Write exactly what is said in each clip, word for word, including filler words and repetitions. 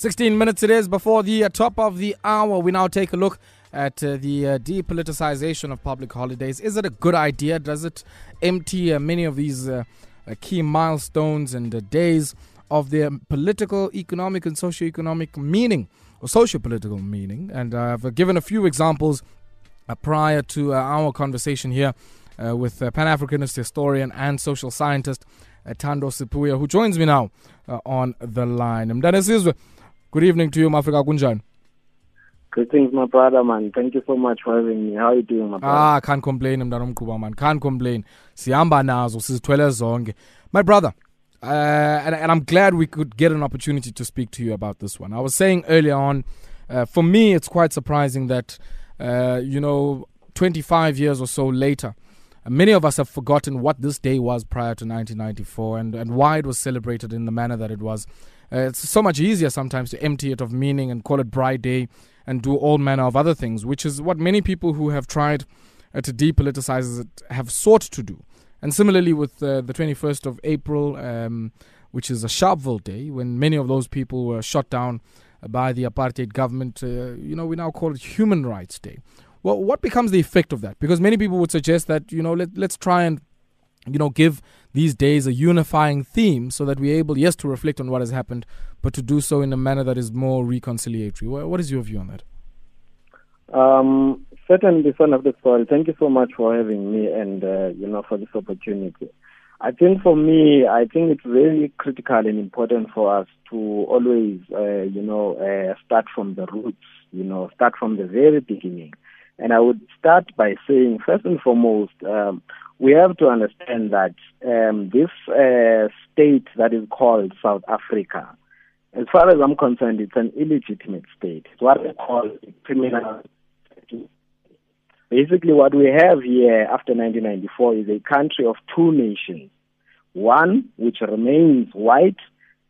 sixteen minutes it is before the uh, top of the hour. We now take a look at uh, the uh, depoliticization of public holidays. Is it a good idea? Does it empty uh, many of these uh, uh, key milestones and uh, days of their political, economic, and socio-economic meaning, or socio-political meaning? And uh, I've given a few examples uh, prior to uh, our conversation here uh, with uh, Pan-Africanist historian and social scientist uh, Thando Sipuye, who joins me now uh, on the line. Good evening to you, Mafika Kunjan. Greetings, my brother, man. Thank you so much for having me. How are you doing, my brother? Ah, can't complain, Mdanom Kuba, man. Can't complain. Siyamba nazo, sizithwele zonke. My brother, uh, and, and I'm glad we could get an opportunity to speak to you about this one. I was saying earlier on, uh, for me, it's quite surprising that, uh, you know, twenty-five years or so later, many of us have forgotten what this day was prior to nineteen ninety-four and, and why it was celebrated in the manner that it was. Uh, it's so much easier sometimes to empty it of meaning and call it Braai Day and do all manner of other things, which is what many people who have tried uh, to depoliticize it have sought to do. And similarly with uh, the twenty-first of April, um, which is a Sharpeville Day, when many of those people were shot down by the apartheid government, uh, you know, we now call it Human Rights Day. Well, what becomes the effect of that? Because many people would suggest that, you know, let, let's try and you know, give these days a unifying theme so that we're able, yes, to reflect on what has happened, but to do so in a manner that is more reconciliatory. What is your view on that? Um, certainly, son of the soil, thank you so much for having me and, uh, you know, for this opportunity. I think for me, I think it's very critical and important for us to always, uh, you know, uh, start from the roots, you know, start from the very beginning. And I would start by saying, first and foremost, um, we have to understand that um, this uh, state that is called South Africa, as far as I'm concerned, it's an illegitimate state. It's what we call a criminal state. Basically, what we have here after nineteen ninety-four is a country of two nations, one which remains white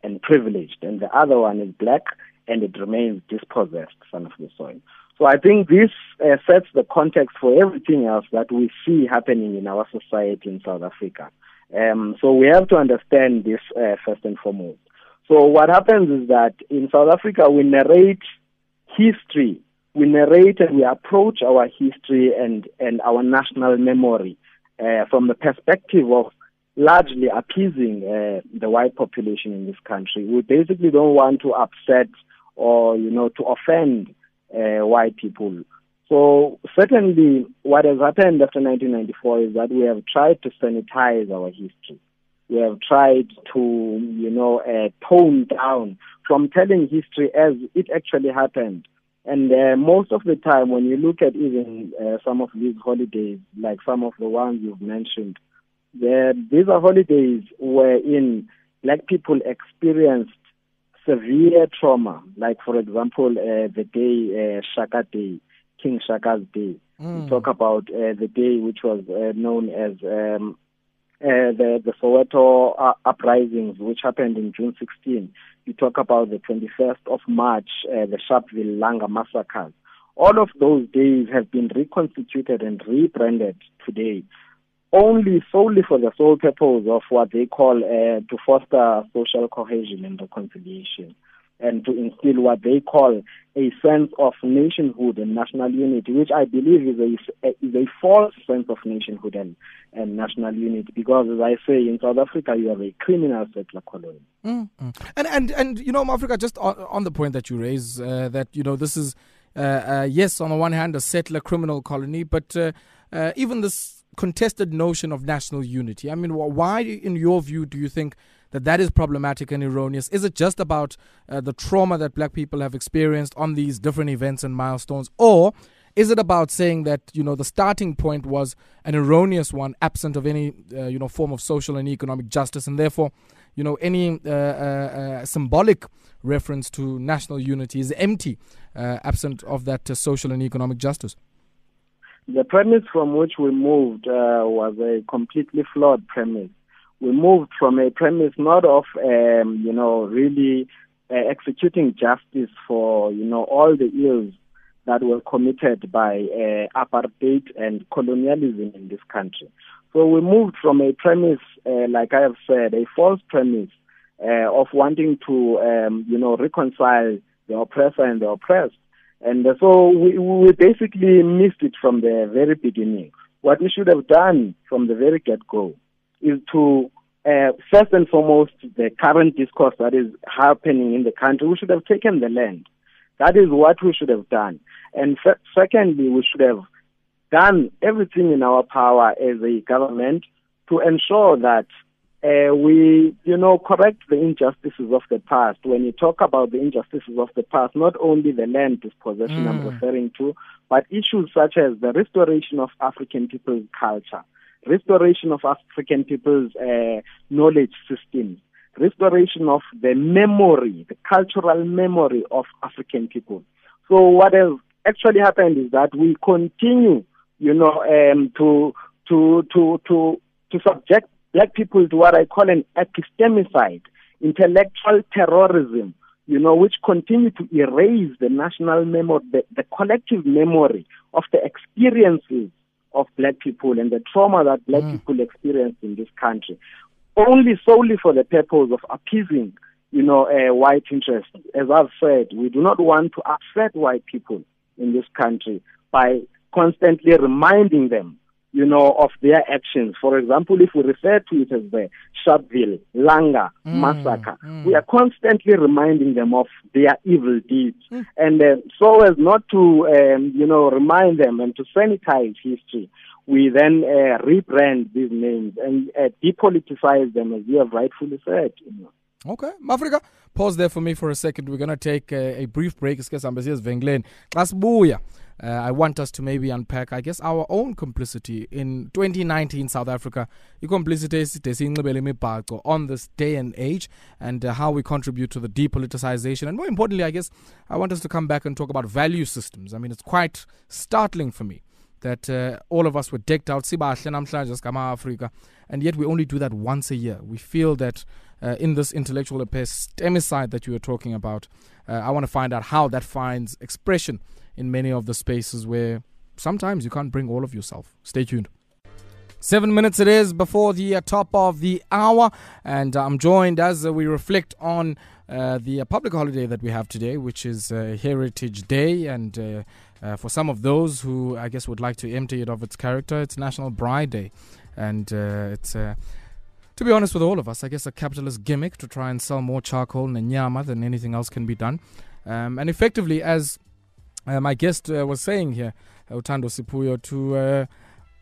and privileged, and the other one is black, and it remains dispossessed, son of the soil. So I think this uh, sets the context for everything else that we see happening in our society in South Africa. Um, so we have to understand this uh, first and foremost. So what happens is that in South Africa, we narrate history. We narrate and we approach our history and, and our national memory uh, from the perspective of largely appeasing uh, the white population in this country. We basically don't want to upset or, you know, to offend Uh, white people. So certainly what has happened after nineteen ninety-four is that we have tried to sanitize our history. We have tried to, you know, uh, tone down from telling history as it actually happened. And uh, most of the time when you look at even uh, some of these holidays, like some of the ones you've mentioned, these are holidays wherein black people experienced severe trauma, like, for example, uh, the day, uh, Shaka Day, King Shaka's Day. Mm. We talk about uh, the day which was uh, known as um, uh, the, the Soweto uh, uprisings, which happened in June sixteenth. You talk about the twenty-first of March, uh, the Sharpeville Langa massacres. All of those days have been reconstituted and rebranded today, only solely for the sole purpose of what they call uh, to foster social cohesion and reconciliation, and to instill what they call a sense of nationhood and national unity, which I believe is a, is a false sense of nationhood and, and national unity. Because, as I say, in South Africa, you have a criminal settler colony. Mm-hmm. And, and, and, you know, Mafrika, just on, on the point that you raise, uh, that, you know, this is, uh, uh, yes, on the one hand, a settler criminal colony, but uh, uh, even this contested notion of national unity. I mean, why, in your view, do you think that that is problematic and erroneous? Is it just about uh, the trauma that black people have experienced on these different events and milestones? Or is it about saying that, you know, the starting point was an erroneous one, absent of any, uh, you know, form of social and economic justice, and therefore, you know, any uh, uh, uh, symbolic reference to national unity is empty, uh, absent of that uh, social and economic justice? The premise from which we moved uh, was a completely flawed premise. We moved from a premise not of, um, you know, really uh, executing justice for, you know, all the ills that were committed by uh, apartheid and colonialism in this country. So we moved from a premise, uh, like I have said, a false premise uh, of wanting to, um, you know, reconcile the oppressor and the oppressed. And uh, so we, we basically missed it from the very beginning. What we should have done from the very get-go is to, uh, first and foremost, the current discourse that is happening in the country, we should have taken the land. That is what we should have done. And f- secondly, we should have done everything in our power as a government to ensure that uh, we, you know, correct the injustices of the past. When you talk about the injustices of the past, not only the land dispossession mm. I'm referring to, but issues such as the restoration of African people's culture, restoration of African people's uh, knowledge systems, restoration of the memory, the cultural memory of African people. So what has actually happened is that we continue, you know, um, to to to to to subject black people to what I call an epistemicide, intellectual terrorism, you know, which continue to erase the national memory, the, the collective memory of the experiences of black people and the trauma that black mm. people experience in this country, only solely for the purpose of appeasing, you know, uh, white interests. As I've said, we do not want to upset white people in this country by constantly reminding them, you know, of their actions. For example, if we refer to it as the Sharpeville, Langa, mm, massacre, mm. we are constantly reminding them of their evil deeds. Mm. And uh, so as not to, um, you know, remind them and to sanitize history, we then uh, rebrand these names and uh, depoliticize them, as you have rightfully said. You know. Okay, Mafrika, pause there for me for a second. We're going to take a, a brief break. Uh, I want us to maybe unpack, I guess, our own complicity in twenty nineteen South Africa. Your complicity on this day and age, and uh, how we contribute to the depoliticization. And more importantly, I guess, I want us to come back and talk about value systems. I mean, it's quite startling for me that uh, all of us were decked out, and yet we only do that once a year. We feel that uh, in this intellectual epistemicide that you were talking about, uh, I want to find out how that finds expression in many of the spaces where sometimes you can't bring all of yourself. Stay tuned. Seven minutes it is before the uh, top of the hour, and I'm joined as uh, we reflect on uh, the uh, public holiday that we have today, which is uh, Heritage Day, and uh, uh, for some of those who I guess would like to empty it of its character, it's National Bride Day, and uh, it's uh, to be honest with all of us, I guess a capitalist gimmick to try and sell more charcoal and nyama than anything else can be done, um, and effectively, as uh, my guest uh, was saying here, Thando Sipuye, to uh,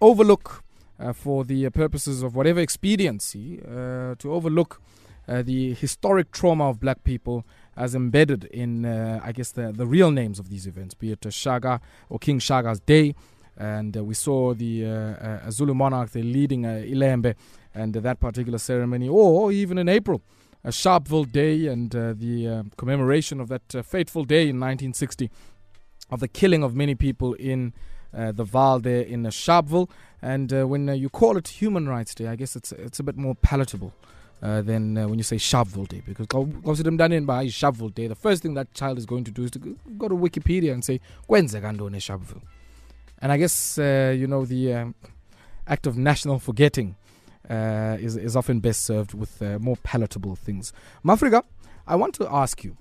overlook. Uh, for the uh, purposes of whatever expediency, uh, to overlook uh, the historic trauma of black people as embedded in, uh, I guess, the, the real names of these events, be it uh, Shaka or King Shaka's Day. And uh, we saw the uh, uh, Zulu monarch, the leading uh, Ilembe, and uh, that particular ceremony, or even in April, uh, Sharpeville Day, and uh, the uh, commemoration of that uh, fateful day in nineteen sixty of the killing of many people in Uh, the Val there in uh, Sharpeville. And uh, when uh, you call it Human Rights Day, I guess it's it's a bit more palatable uh, than uh, when you say Sharpeville Day, because Sharpeville Day, the first thing that child is going to do is to go to Wikipedia and say Kwenzekandone Sharpeville. And I guess uh, you know the um, act of national forgetting uh, is is often best served with uh, more palatable things. Mafrika, I want to ask you.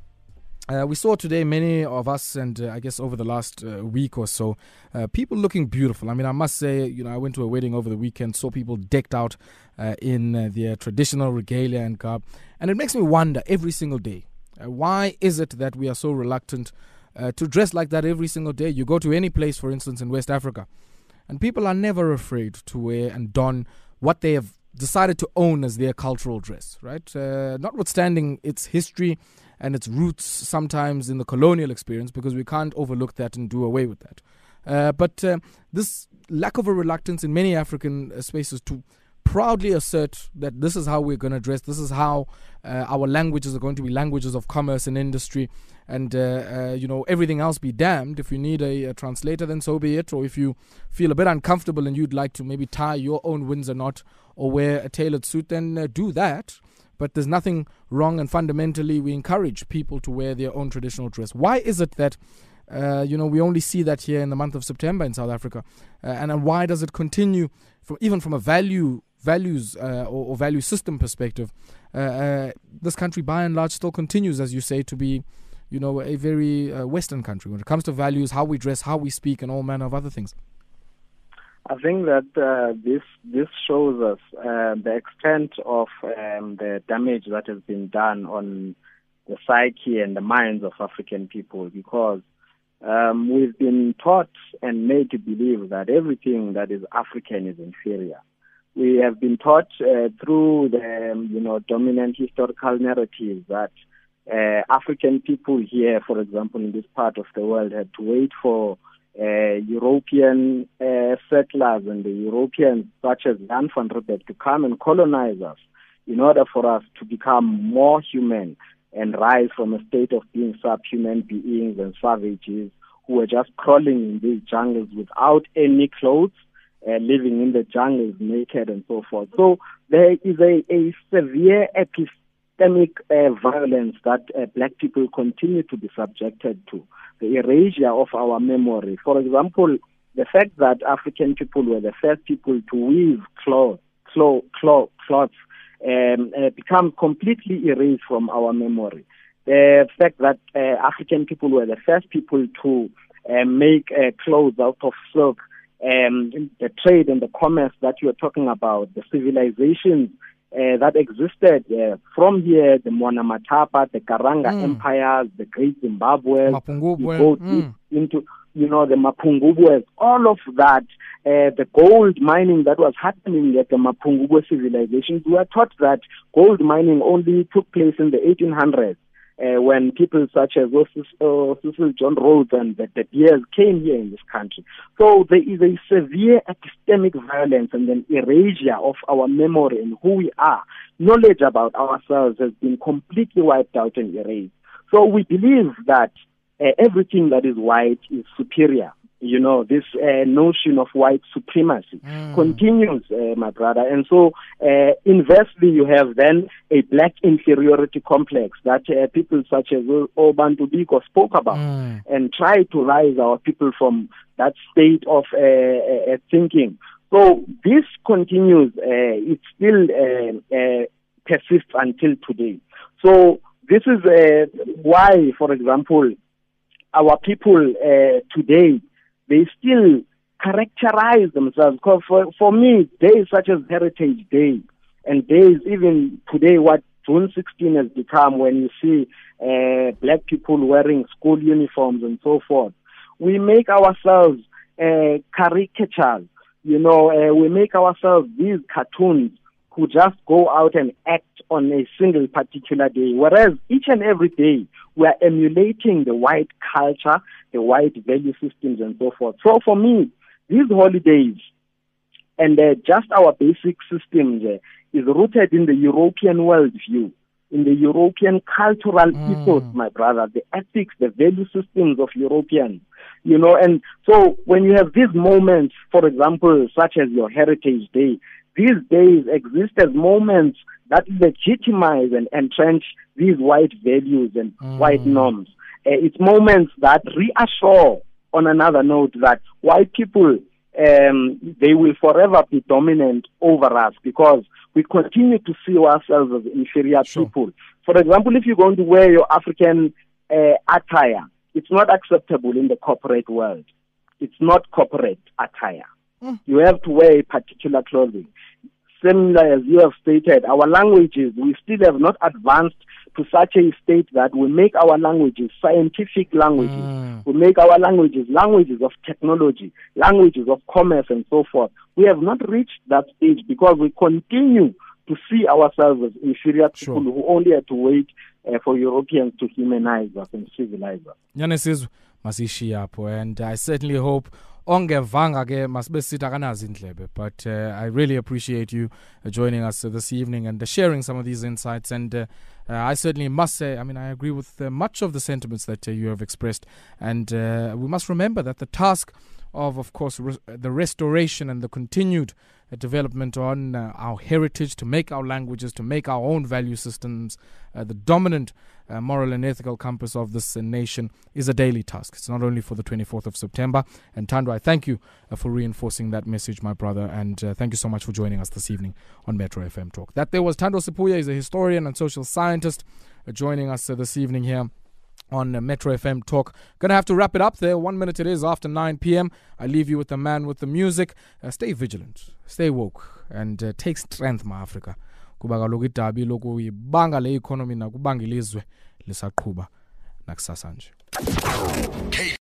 Uh, we saw today many of us, and uh, I guess over the last uh, week or so, uh, people looking beautiful. I mean, I must say, you know, I went to a wedding over the weekend, saw people decked out uh, in uh, their traditional regalia and garb. And it makes me wonder every single day, uh, why is it that we are so reluctant uh, to dress like that every single day? You go to any place, for instance, in West Africa, and people are never afraid to wear and don what they have decided to own as their cultural dress, right? Uh, notwithstanding its history and its roots sometimes in the colonial experience, because we can't overlook that and do away with that. Uh, but uh, this lack of a reluctance in many African uh, spaces to proudly assert that this is how we're going to dress, this is how uh, our languages are going to be languages of commerce and industry, and uh, uh, you know, everything else be damned. If you need a, a translator, then so be it. Or if you feel a bit uncomfortable and you'd like to maybe tie your own Windsor knot or wear a tailored suit, then uh, do that. But there's nothing wrong, and fundamentally we encourage people to wear their own traditional dress. Why is it that, uh, you know, we only see that here in the month of September in South Africa? Uh, and, and why does it continue, from, even from a value values uh, or, or value system perspective, uh, uh, this country by and large still continues, as you say, to be, you know, a very uh, Western country when it comes to values, how we dress, how we speak, and all manner of other things. I think that uh, this this shows us uh, the extent of um, the damage that has been done on the psyche and the minds of African people, because um, we've been taught and made to believe that everything that is African is inferior. We have been taught uh, through the um, you know dominant historical narrative that uh, African people here, for example, in this part of the world, had to wait for Uh, European uh, settlers and the Europeans such as Jan van Riebeck to come and colonize us in order for us to become more human and rise from a state of being subhuman beings and savages who were just crawling in these jungles without any clothes, uh, living in the jungles naked and so forth. So there is a, a severe epistemic Uh, violence that uh, black people continue to be subjected to, the erasure of our memory. For example, the fact that African people were the first people to weave cloth, cloth, cloth, cloths um, uh, become completely erased from our memory. The fact that uh, African people were the first people to uh, make uh, clothes out of silk, um, the trade and the commerce that you are talking about, the civilization Uh, that existed uh, from here, the Mwana Matapa, the Karanga mm. empires, the Great Zimbabwe, Mapungubwe, go mm. into you know the Mapungubwe, all of that, uh, the gold mining that was happening at the Mapungubwe civilizations. We are taught that gold mining only took place in the eighteen hundreds uh, when people such as uh, John Rhodes and the, the Beers came here in this country. So there is a severe epistemic violence and an erasure of our memory and who we are. Knowledge about ourselves has been completely wiped out and erased. So we believe that uh, everything that is white is superior. You know, this uh, notion of white supremacy mm. continues, uh, my brother. And so, uh, inversely, you have then a black inferiority complex that uh, people such as uh, Bantu Biko spoke about mm. and try to rise our people from that state of uh, uh, thinking. So this continues. Uh, it still uh, uh, persists until today. So this is uh, why, for example, our people uh, today, they still characterize themselves. Because for, for me, days such as Heritage Day and days even today, what June sixteenth has become, when you see uh, black people wearing school uniforms and so forth, we make ourselves uh, caricatures. You know, uh, we make ourselves these cartoons who just go out and act on a single particular day, whereas each and every day we are emulating the white culture, the white value systems, and so forth. So for me, these holidays and uh, just our basic system uh, is rooted in the European worldview, in the European cultural mm. ethos, my brother, the ethics, the value systems of Europeans, you know. And so when you have these moments, for example, such as your Heritage Day, these days exist as moments that legitimize and entrench these white values and mm. white norms. Uh, it's moments that reassure, on another note, that white people, um, they will forever be dominant over us because we continue to see ourselves as inferior sure. people. For example, if you're going to wear your African uh, attire, it's not acceptable in the corporate world. It's not corporate attire. Mm. You have to wear a particular clothing. Similar as you have stated, our languages, we still have not advanced to such a state that we make our languages scientific languages. Mm. We make our languages languages of technology, languages of commerce and so forth. We have not reached that stage because we continue to see ourselves as inferior sure. people who only have to wait uh, for Europeans to humanize us and civilize us. Nyanesizwe masishiyapo, and I certainly hope but uh, I really appreciate you joining us this evening and sharing some of these insights. And uh, uh, I certainly must say, I mean, I agree with uh, much of the sentiments that uh, you have expressed. And uh, we must remember that the task of, of course, res- the restoration and the continued a development on uh, our heritage, to make our languages, to make our own value systems uh, the dominant uh, moral and ethical compass of this uh, nation is a daily task. It's not only for the twenty-fourth of September. And Thando, I thank you uh, for reinforcing that message, my brother, and uh, thank you so much for joining us this evening on Metro F M Talk. That there was Thando Sipuye. He's a historian and social scientist uh, joining us uh, this evening here on uh, Metro F M Talk. Gonna have to wrap it up there. One minute it is after nine p.m. I leave you with the man with the music. Uh, stay vigilant, stay woke, and uh, take strength, my Africa. Kuba kaloku idabi loku ibanga le economy nakubanga ilizwe lisaqhuba nakusasa nje.